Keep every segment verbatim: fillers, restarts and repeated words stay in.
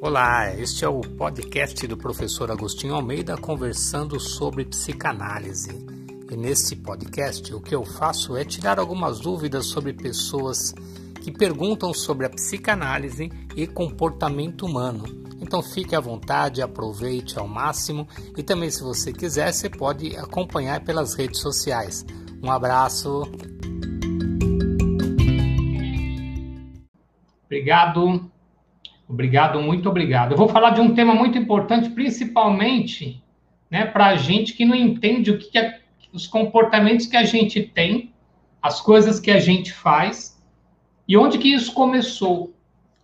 Olá, este é o podcast do professor Agostinho Almeida conversando sobre psicanálise. E neste podcast o que eu faço é tirar algumas dúvidas sobre pessoas que perguntam sobre a psicanálise e comportamento humano. Então fique à vontade, aproveite ao máximo e também, se você quiser, você pode acompanhar pelas redes sociais. Um abraço! Obrigado! Obrigado, muito obrigado. Eu vou falar de um tema muito importante, principalmente, né, para a gente que não entende o que, que é, os comportamentos que a gente tem, as coisas que a gente faz e onde que isso começou.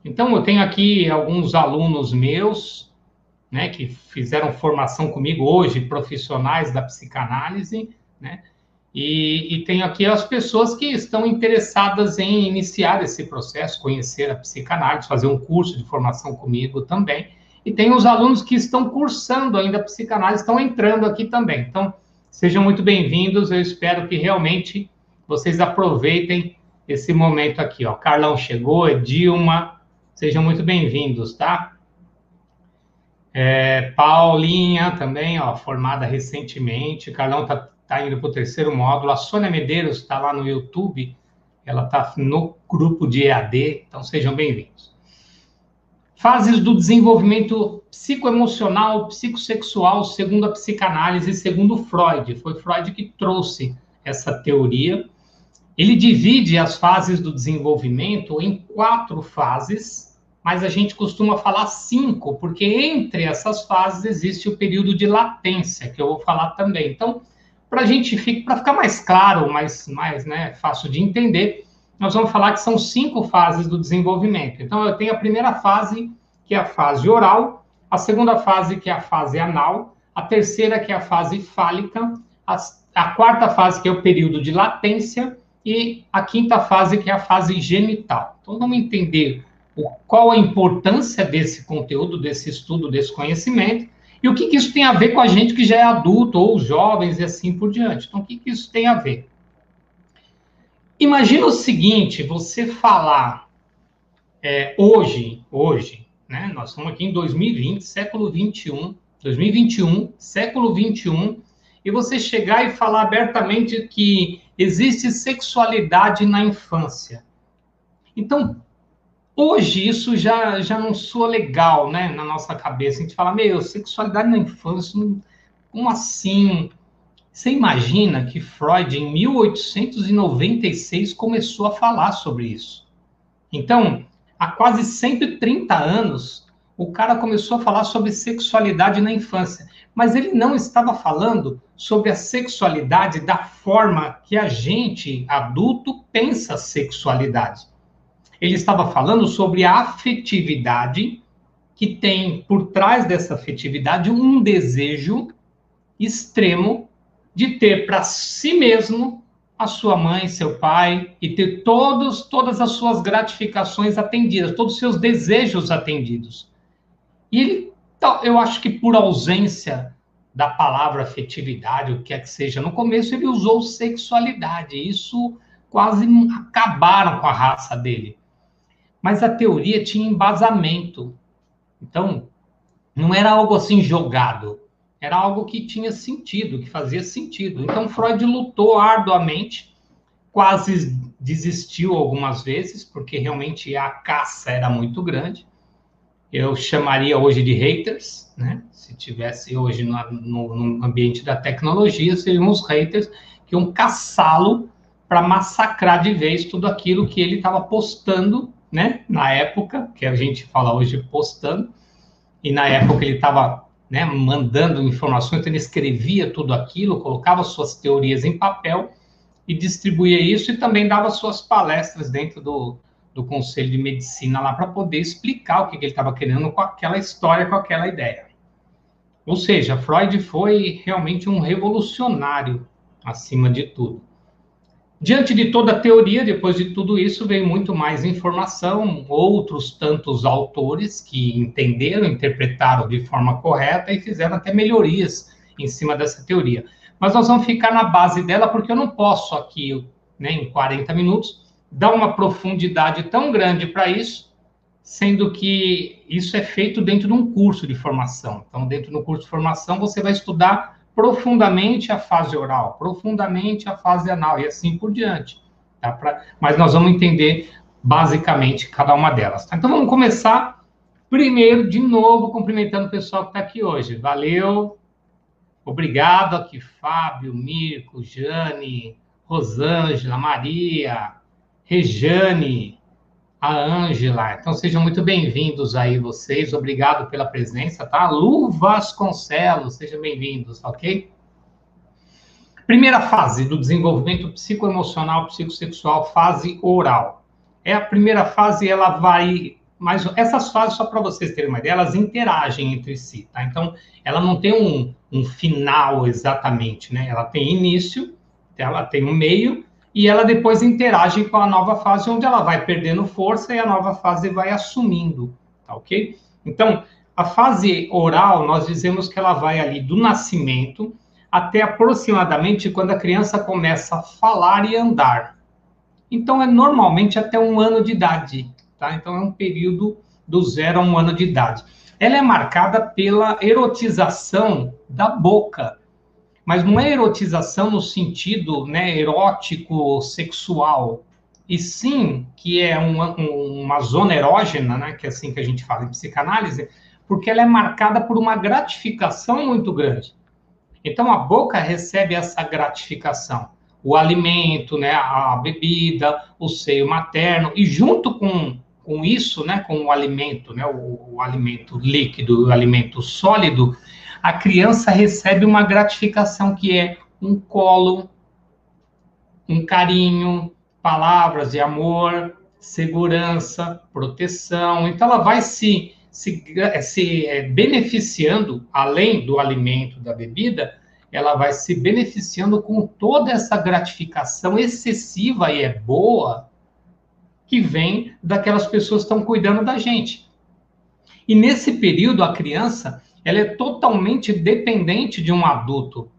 Então, eu tenho aqui alguns alunos meus, né, que fizeram formação comigo hoje, profissionais da psicanálise, né, e, e tenho aqui as pessoas que estão interessadas em iniciar esse processo, conhecer a psicanálise, fazer um curso de formação comigo também. E tem os alunos que estão cursando ainda a psicanálise, estão entrando aqui também. Então, sejam muito bem-vindos, eu espero que realmente vocês aproveitem esse momento aqui, ó. Carlão chegou, Edilma... Sejam muito bem-vindos, tá? É, Paulinha também, ó, formada recentemente. Carlão tá, tá indo para o terceiro módulo. A Sônia Medeiros está lá no YouTube. Ela tá no grupo de E A D. Então, sejam bem-vindos. Fases do desenvolvimento psicoemocional, psicossexual, segundo a psicanálise e segundo Freud. Foi Freud que trouxe essa teoria. Ele divide as fases do desenvolvimento em quatro fases, mas a gente costuma falar cinco, porque entre essas fases existe o período de latência, que eu vou falar também. Então, para a gente ficar, ficar mais claro, mais, mais né, fácil de entender, nós vamos falar que são cinco fases do desenvolvimento. Então, eu tenho a primeira fase, que é a fase oral, a segunda fase, que é a fase anal, a terceira, que é a fase fálica, a, a quarta fase, que é o período de latência, e a quinta fase, que é a fase genital. Então, vamos entender o, qual a importância desse conteúdo, desse estudo, desse conhecimento, e o que, que isso tem a ver com a gente que já é adulto, ou jovens, e assim por diante. Então, o que, que isso tem a ver? Imagina o seguinte, você falar é, hoje, hoje, né, nós estamos aqui em dois mil e vinte, século vinte e um, dois mil e vinte e um, século vinte e um, e você chegar e falar abertamente que existe sexualidade na infância. Então, hoje isso já, já não soa legal, né, na nossa cabeça. A gente fala, meu, sexualidade na infância, como assim? Você imagina que Freud, em mil oitocentos e noventa e seis, começou a falar sobre isso. Então, há quase cento e trinta anos, o cara começou a falar sobre sexualidade na infância. Mas ele não estava falando sobre a sexualidade da forma que a gente, adulto, pensa sexualidade. Ele estava falando sobre a afetividade, que tem por trás dessa afetividade um desejo extremo de ter para si mesmo a sua mãe, seu pai, e ter todos, todas as suas gratificações atendidas, todos os seus desejos atendidos. E ele... Eu acho que por ausência da palavra afetividade, o que é que seja, no começo ele usou sexualidade. Isso quase acabaram com a raça dele. Mas a teoria tinha embasamento. Então, não era algo assim jogado. Era algo que tinha sentido, que fazia sentido. Então, Freud lutou arduamente, quase desistiu algumas vezes, porque realmente a caça era muito grande. Eu chamaria hoje de haters, né? Se tivesse hoje no, no, no ambiente da tecnologia, seriam os haters que iam caçá-lo para massacrar de vez tudo aquilo que ele estava postando, né? Na época, que a gente fala hoje postando, e na época ele estava, né, mandando informações, então ele escrevia tudo aquilo, colocava suas teorias em papel e distribuía isso, e também dava suas palestras dentro do... do Conselho de Medicina lá, para poder explicar o que, que ele estava querendo com aquela história, com aquela ideia. Ou seja, Freud foi realmente um revolucionário, acima de tudo. Diante de toda a teoria, depois de tudo isso, veio muito mais informação, outros tantos autores que entenderam, interpretaram de forma correta e fizeram até melhorias em cima dessa teoria. Mas nós vamos ficar na base dela, porque eu não posso aqui, né, em quarenta minutos, dá uma profundidade tão grande para isso, sendo que isso é feito dentro de um curso de formação. Então, dentro do curso de formação, você vai estudar profundamente a fase oral, profundamente a fase anal, e assim por diante. Tá? Pra... Mas nós vamos entender, basicamente, cada uma delas. Tá? Então, vamos começar primeiro, de novo, cumprimentando o pessoal que está aqui hoje. Valeu, obrigado aqui, Fábio, Mirko, Jane, Rosângela, Maria, Rejane, a Ângela. Então, sejam muito bem-vindos aí vocês. Obrigado pela presença, tá? Lu Vasconcelos, sejam bem-vindos, ok? Primeira fase do desenvolvimento psicoemocional, psicossexual, fase oral. É a primeira fase, ela vai... Mas essas fases, só para vocês terem uma ideia, elas interagem entre si, tá? Então, ela não tem um, um final exatamente, né? Ela tem início, ela tem um meio, e ela depois interage com a nova fase, onde ela vai perdendo força e a nova fase vai assumindo, tá ok? Então, a fase oral, nós dizemos que ela vai ali do nascimento até aproximadamente quando a criança começa a falar e andar. Então, é normalmente até um ano de idade. Tá? Então, é um período do zero a um ano de idade. Ela é marcada pela erotização da boca, mas não é erotização no sentido, né, erótico, sexual, e sim que é uma, uma zona erógena, né, que é assim que a gente fala em psicanálise, porque ela é marcada por uma gratificação muito grande. Então, a boca recebe essa gratificação. O alimento, né, a bebida, o seio materno, e junto com, com isso, né, com o alimento, né, o, o alimento líquido, o alimento sólido, a criança recebe uma gratificação que é um colo, um carinho, palavras de amor, segurança, proteção. Então, ela vai se, se, se é, beneficiando, além do alimento, da bebida, ela vai se beneficiando com toda essa gratificação excessiva e é boa que vem daquelas pessoas que estão cuidando da gente. E nesse período, a criança, ela é totalmente dependente de um adulto.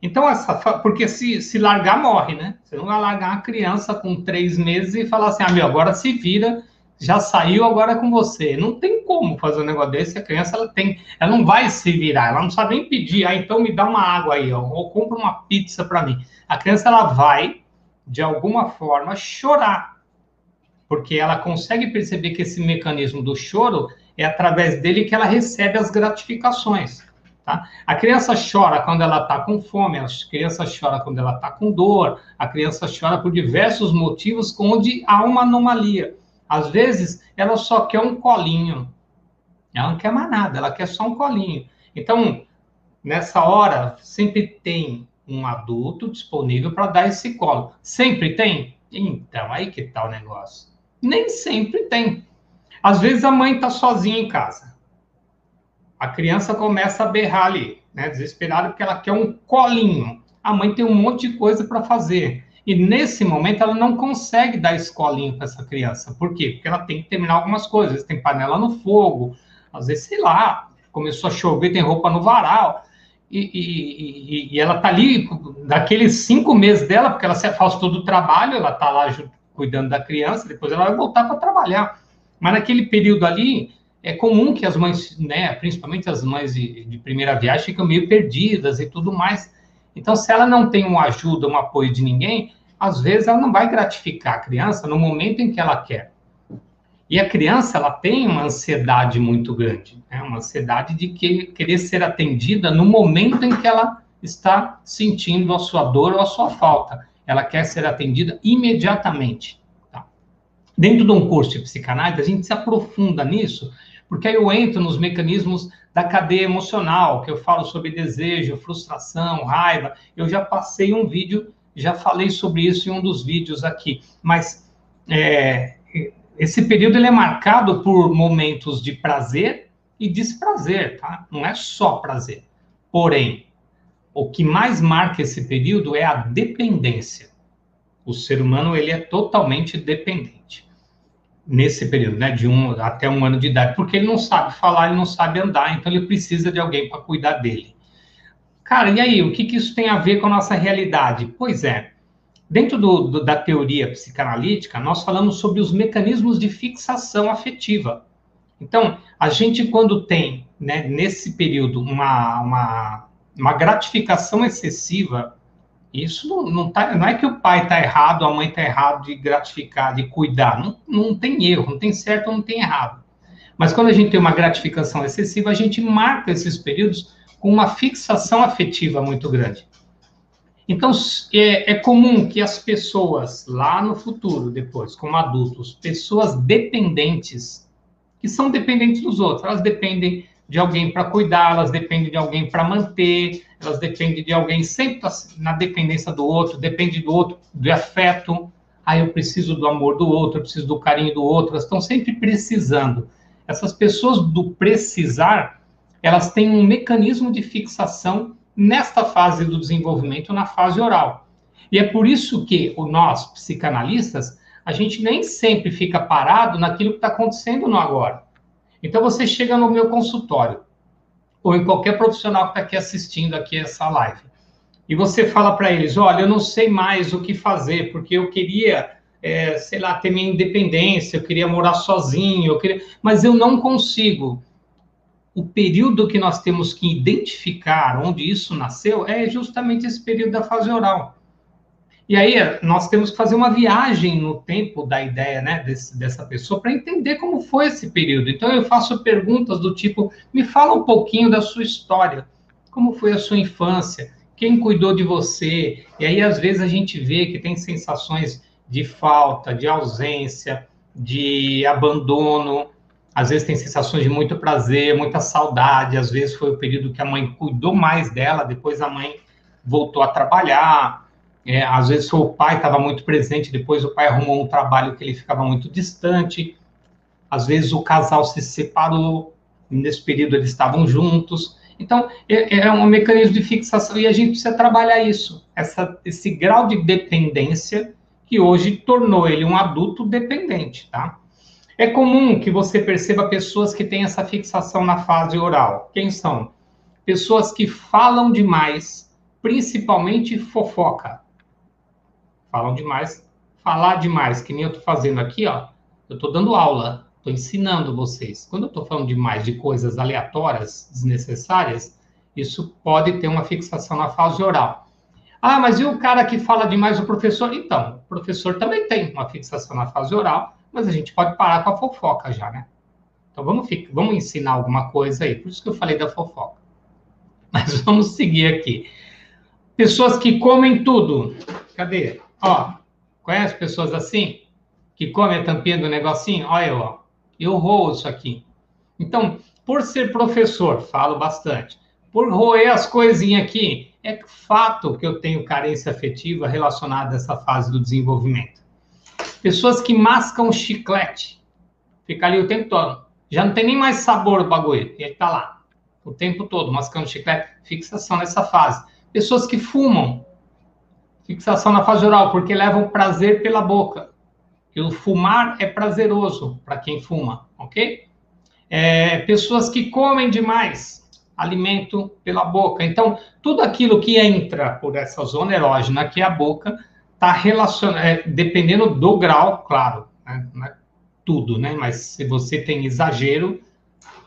Então, essa, porque se, se largar, morre, né? Você não vai largar a criança com três meses e falar assim, ah, meu, agora se vira, já saiu, agora é com você. Não tem como fazer um negócio desse, a criança ela tem, ela não vai se virar, ela não sabe nem pedir, ah, então me dá uma água aí, ó, ou compra uma pizza para mim. A criança ela vai, de alguma forma, chorar, porque ela consegue perceber que esse mecanismo do choro é através dele que ela recebe as gratificações, tá? A criança chora quando ela está com fome, a criança chora quando ela está com dor, a criança chora por diversos motivos onde há uma anomalia. Às vezes, ela só quer um colinho. Ela não quer mais nada, ela quer só um colinho. Então, nessa hora, sempre tem um adulto disponível para dar esse colo. Sempre tem? Então, aí que tá o negócio. Nem sempre tem. Às vezes, a mãe tá sozinha em casa. A criança começa a berrar ali, né, desesperada, porque ela quer um colinho. A mãe tem um monte de coisa para fazer. E nesse momento ela não consegue dar escolinho para essa criança. Por quê? Porque ela tem que terminar algumas coisas. Às vezes tem panela no fogo, às vezes, sei lá, começou a chover, tem roupa no varal. E, e, e, e ela tá ali, daqueles cinco meses dela, porque ela se afastou do trabalho, ela tá lá cuidando da criança, depois ela vai voltar para trabalhar. Mas naquele período ali, é comum que as mães, né, principalmente as mães de, de primeira viagem, ficam meio perdidas e tudo mais. Então, se ela não tem uma ajuda, um apoio de ninguém, às vezes ela não vai gratificar a criança no momento em que ela quer. E a criança, ela tem uma ansiedade muito grande, né? Uma ansiedade de que, querer ser atendida no momento em que ela está sentindo a sua dor ou a sua falta. Ela quer ser atendida imediatamente. Tá? Dentro de um curso de psicanálise, a gente se aprofunda nisso, porque aí eu entro nos mecanismos da cadeia emocional, que eu falo sobre desejo, frustração, raiva. Eu já passei um vídeo, já falei sobre isso em um dos vídeos aqui. Mas é, esse período ele é marcado por momentos de prazer e desprazer, tá? Não é só prazer. Porém, o que mais marca esse período é a dependência. O ser humano ele é totalmente dependente nesse período, né, de um até um ano de idade, porque ele não sabe falar, ele não sabe andar, então ele precisa de alguém para cuidar dele. Cara, e aí, o que, que isso tem a ver com a nossa realidade? Pois é, Dentro do, do, da teoria psicanalítica, nós falamos sobre os mecanismos de fixação afetiva. Então, a gente, quando tem, né, nesse período, uma, uma, uma gratificação excessiva, isso não, não, tá, não é que o pai está errado, a mãe está errada de gratificar, de cuidar. Não, não tem erro, não tem certo, não tem errado. Mas quando a gente tem uma gratificação excessiva, a gente marca esses períodos com uma fixação afetiva muito grande. Então, é, é comum que as pessoas, lá no futuro, depois, como adultos, pessoas dependentes, que são dependentes dos outros, elas dependem de alguém para cuidar, elas dependem de alguém para manter, elas dependem de alguém, sempre tá na dependência do outro, depende do outro, de afeto, aí eu preciso do amor do outro, eu preciso do carinho do outro, elas estão sempre precisando. Essas pessoas do precisar, elas têm um mecanismo de fixação nesta fase do desenvolvimento, na fase oral. E é por isso que nós, psicanalistas, a gente nem sempre fica parado naquilo que está acontecendo no agora. Então, você chega no meu consultório, ou em qualquer profissional que está aqui assistindo aqui essa live, e você fala para eles, olha, eu não sei mais o que fazer, porque eu queria, é, sei lá, ter minha independência, eu queria morar sozinho, eu queria... mas eu não consigo... O período que nós temos que identificar onde isso nasceu é justamente esse período da fase oral. E aí nós temos que fazer uma viagem no tempo da ideia, né, desse, dessa pessoa para entender como foi esse período. Então eu faço perguntas do tipo, me fala um pouquinho da sua história, como foi a sua infância, quem cuidou de você? E aí às vezes a gente vê que tem sensações de falta, de ausência, de abandono. Às vezes tem sensações de muito prazer, muita saudade, às vezes foi o período que a mãe cuidou mais dela, depois a mãe voltou a trabalhar, é, às vezes o pai estava muito presente, depois o pai arrumou um trabalho que ele ficava muito distante, às vezes o casal se separou, nesse período eles estavam juntos, então é, é um mecanismo de fixação e a gente precisa trabalhar isso, essa, esse grau de dependência que hoje tornou ele um adulto dependente, tá? É comum que você perceba pessoas que têm essa fixação na fase oral. Quem são? Pessoas que falam demais, principalmente fofoca. Falam demais, falar demais, que nem eu estou fazendo aqui, ó. Eu estou dando aula, estou ensinando vocês. Quando eu estou falando demais de coisas aleatórias, desnecessárias, isso pode ter uma fixação na fase oral. Ah, mas e o cara que fala demais, o professor? Então, o professor também tem uma fixação na fase oral, mas a gente pode parar com a fofoca já, né? Então, vamos, ficar, vamos ensinar alguma coisa aí. Por isso que eu falei da fofoca. Mas vamos seguir aqui. Pessoas que comem tudo. Cadê? Ó, conhece pessoas assim? Que comem a tampinha do negocinho? Olha eu, ó. Eu roo isso aqui. Então, por ser professor, falo bastante. Por roer as coisinhas aqui, é fato que eu tenho carência afetiva relacionada a essa fase do desenvolvimento. Pessoas que mascam chiclete. Fica ali o tempo todo. Já não tem nem mais sabor o bagulho. Ele tá lá. O tempo todo, mascando chiclete. Fixação nessa fase. Pessoas que fumam. Fixação na fase oral, porque levam prazer pela boca. E o fumar é prazeroso para quem fuma, ok? É, pessoas que comem demais. Alimento pela boca. Então, tudo aquilo que entra por essa zona erógena, que é a boca... Está relacionado, é, dependendo do grau, claro, né? Não é tudo, né? Mas se você tem exagero,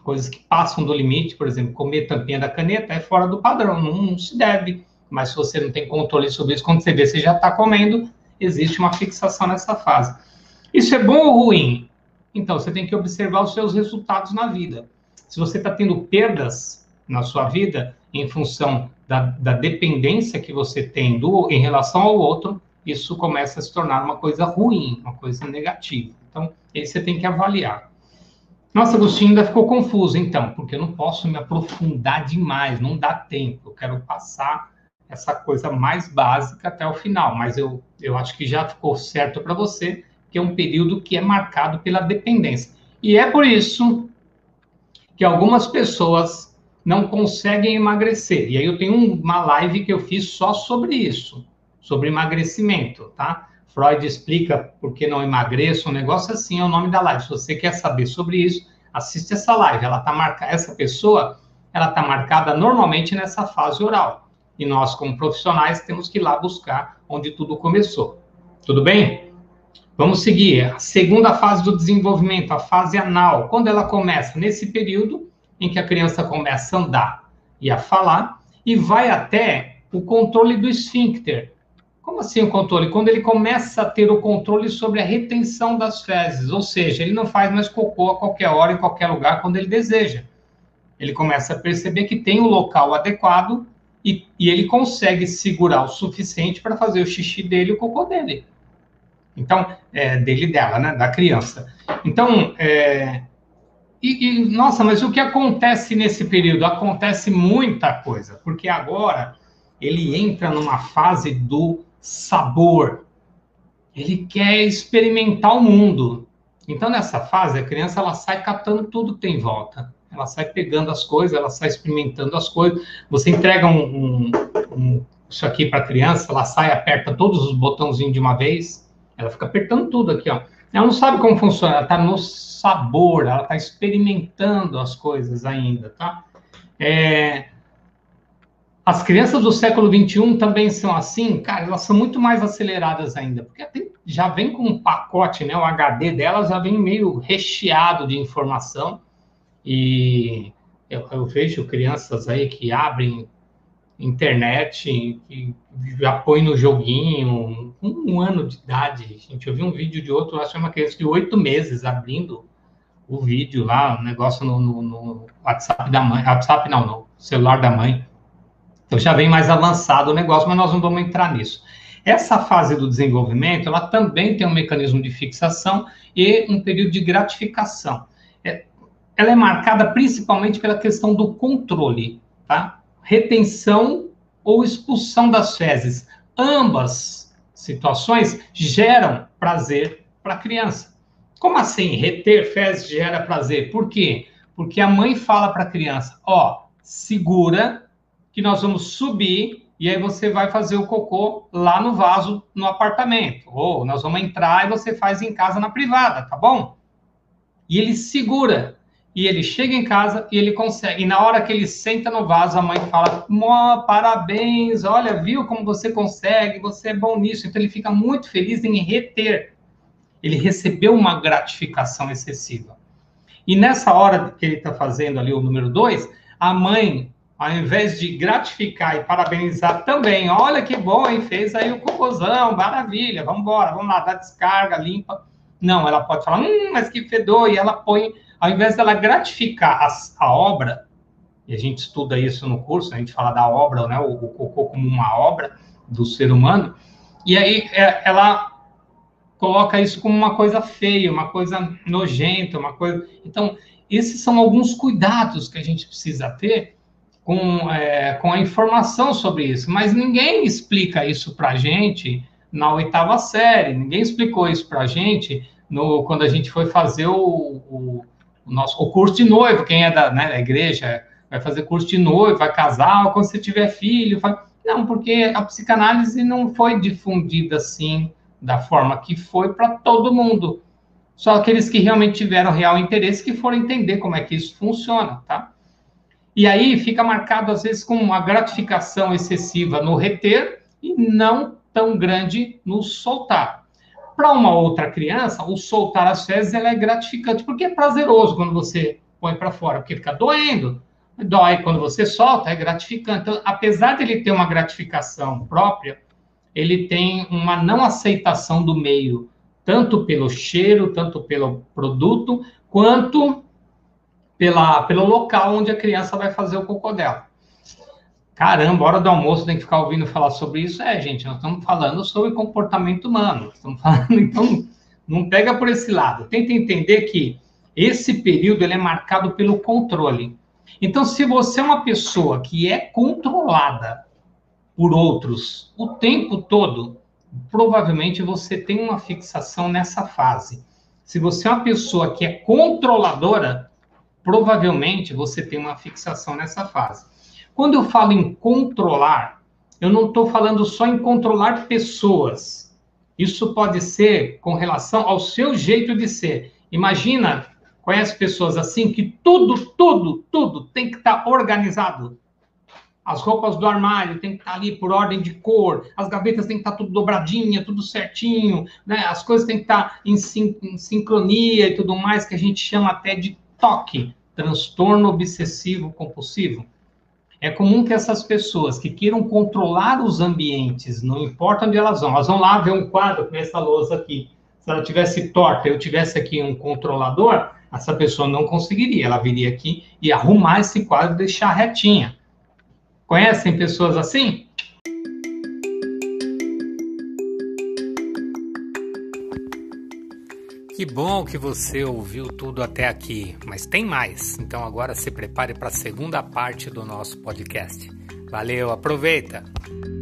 coisas que passam do limite, por exemplo, comer tampinha da caneta é fora do padrão, não, não se deve. Mas se você não tem controle sobre isso, quando você vê, você já está comendo, existe uma fixação nessa fase. Isso é bom ou ruim? Então, você tem que observar os seus resultados na vida. Se você está tendo perdas na sua vida, em função da, da dependência que você tem do, em relação ao outro, isso começa a se tornar uma coisa ruim, uma coisa negativa. Então, aí você tem que avaliar. Nossa, Agostinho ainda ficou confuso, então, porque eu não posso me aprofundar demais, não dá tempo. Eu quero passar essa coisa mais básica até o final, mas eu, eu acho que já ficou certo para você que é um período que é marcado pela dependência. E é por isso que algumas pessoas não conseguem emagrecer. E aí eu tenho uma live que eu fiz só sobre isso. Sobre emagrecimento, tá? Freud explica por que não emagreço, um negócio assim é o nome da live. Se você quer saber sobre isso, assiste essa live. Ela tá marca... Essa pessoa, ela tá marcada normalmente nessa fase oral. E nós, como profissionais, temos que ir lá buscar onde tudo começou. Tudo bem? Vamos seguir. A segunda fase do desenvolvimento, a fase anal. Quando ela começa? Nesse período em que a criança começa a andar e a falar, e vai até o controle do esfíncter. Como assim o controle? Quando ele começa a ter o controle sobre a retenção das fezes, ou seja, ele não faz mais cocô a qualquer hora, em qualquer lugar, quando ele deseja. Ele começa a perceber que tem o local adequado e, e ele consegue segurar o suficiente para fazer o xixi dele e o cocô dele. Então, é, dele e dela, né? Da criança. Então, é, e, e, nossa, mas o que acontece nesse período? Acontece muita coisa, porque agora ele entra numa fase do sabor. Ele quer experimentar o mundo. Então, nessa fase, a criança ela sai catando tudo que tem em volta. Ela sai pegando as coisas, ela sai experimentando as coisas. Você entrega um, um, um, isso aqui para a criança, ela sai, aperta todos os botãozinhos de uma vez. Ela fica apertando tudo aqui, ó. Ela não sabe como funciona, ela está no sabor, ela está experimentando as coisas ainda, tá? É... As crianças do século vinte e um também são assim, cara, elas são muito mais aceleradas ainda, porque já vem com um pacote, né? O H D delas já vem meio recheado de informação. E eu, eu vejo crianças aí que abrem internet, que já põem no joguinho, um, um ano de idade, gente. Eu vi um vídeo de outro, acho que é uma criança de oito meses abrindo o vídeo lá, o negócio no, no, no WhatsApp da mãe, WhatsApp não, no celular da mãe. Então já vem mais avançado o negócio, mas nós não vamos entrar nisso. Essa fase do desenvolvimento, ela também tem um mecanismo de fixação e um período de gratificação. Ela é marcada principalmente pela questão do controle, tá? Retenção ou expulsão das fezes. Ambas situações geram prazer para a criança. Como assim? Reter fezes gera prazer. Por quê? Porque a mãe fala para a criança, ó, segura que nós vamos subir e aí você vai fazer o cocô lá no vaso, no apartamento. Ou nós vamos entrar e você faz em casa na privada, tá bom? E ele segura. E ele chega em casa e ele consegue. E na hora que ele senta no vaso, a mãe fala, parabéns, olha, viu como você consegue, você é bom nisso. Então, ele fica muito feliz em reter. Ele recebeu uma gratificação excessiva. E nessa hora que ele está fazendo ali o número dois, a mãe, ao invés de gratificar e parabenizar também, olha que bom, hein, fez aí o cocôzão, maravilha, vamos embora, vamos lá, dá descarga, limpa. Não, ela pode falar, hum, mas que fedor, e ela põe... Ao invés dela gratificar a, a obra, e a gente estuda isso no curso, a gente fala da obra, né, o, o cocô como uma obra do ser humano, e aí é, ela coloca isso como uma coisa feia, uma coisa nojenta, uma coisa... Então, esses são alguns cuidados que a gente precisa ter com, é, com a informação sobre isso, mas ninguém explica isso pra gente na oitava série, ninguém explicou isso pra gente no, quando a gente foi fazer o... o O, nosso, o curso de noivo, quem é da, né, da igreja, vai fazer curso de noivo, vai casar, quando você tiver filho, vai... Não, porque a psicanálise não foi difundida assim, da forma que foi para todo mundo. Só aqueles que realmente tiveram real interesse, que foram entender como é que isso funciona, tá? E aí fica marcado, às vezes, com uma gratificação excessiva no reter e não tão grande no soltar. Para uma outra criança, o soltar as fezes ela é gratificante, porque é prazeroso quando você põe para fora, porque fica doendo, dói quando você solta, é gratificante. Então, apesar de ele ter uma gratificação própria, ele tem uma não aceitação do meio, tanto pelo cheiro, tanto pelo produto, quanto pela, pelo local onde a criança vai fazer o cocô dela. Caramba, hora do almoço tem que ficar ouvindo falar sobre isso. É, gente, nós estamos falando sobre comportamento humano. Estamos falando, então, não pega por esse lado. Tenta entender que esse período ele é marcado pelo controle. Então, se você é uma pessoa que é controlada por outros o tempo todo, provavelmente você tem uma fixação nessa fase. Se você é uma pessoa que é controladora, provavelmente você tem uma fixação nessa fase. Quando eu falo em controlar, eu não estou falando só em controlar pessoas. Isso pode ser com relação ao seu jeito de ser. Imagina, conhece pessoas assim, que tudo, tudo, tudo tem que estar organizado. As roupas do armário tem que estar ali por ordem de cor, as gavetas tem que estar tudo dobradinha, tudo certinho, né? As coisas tem que estar em, sin em sincronia e tudo mais, que a gente chama até de toque, transtorno obsessivo compulsivo. É comum que essas pessoas que queiram controlar os ambientes, não importa onde elas vão, elas vão lá ver um quadro com essa lousa aqui. Se ela tivesse torta, eu tivesse aqui um controlador, essa pessoa não conseguiria, ela viria aqui e arrumar esse quadro e deixar retinha. Conhecem pessoas assim? Que bom que você ouviu tudo até aqui, mas tem mais. Então agora se prepare para a segunda parte do nosso podcast. Valeu, aproveita!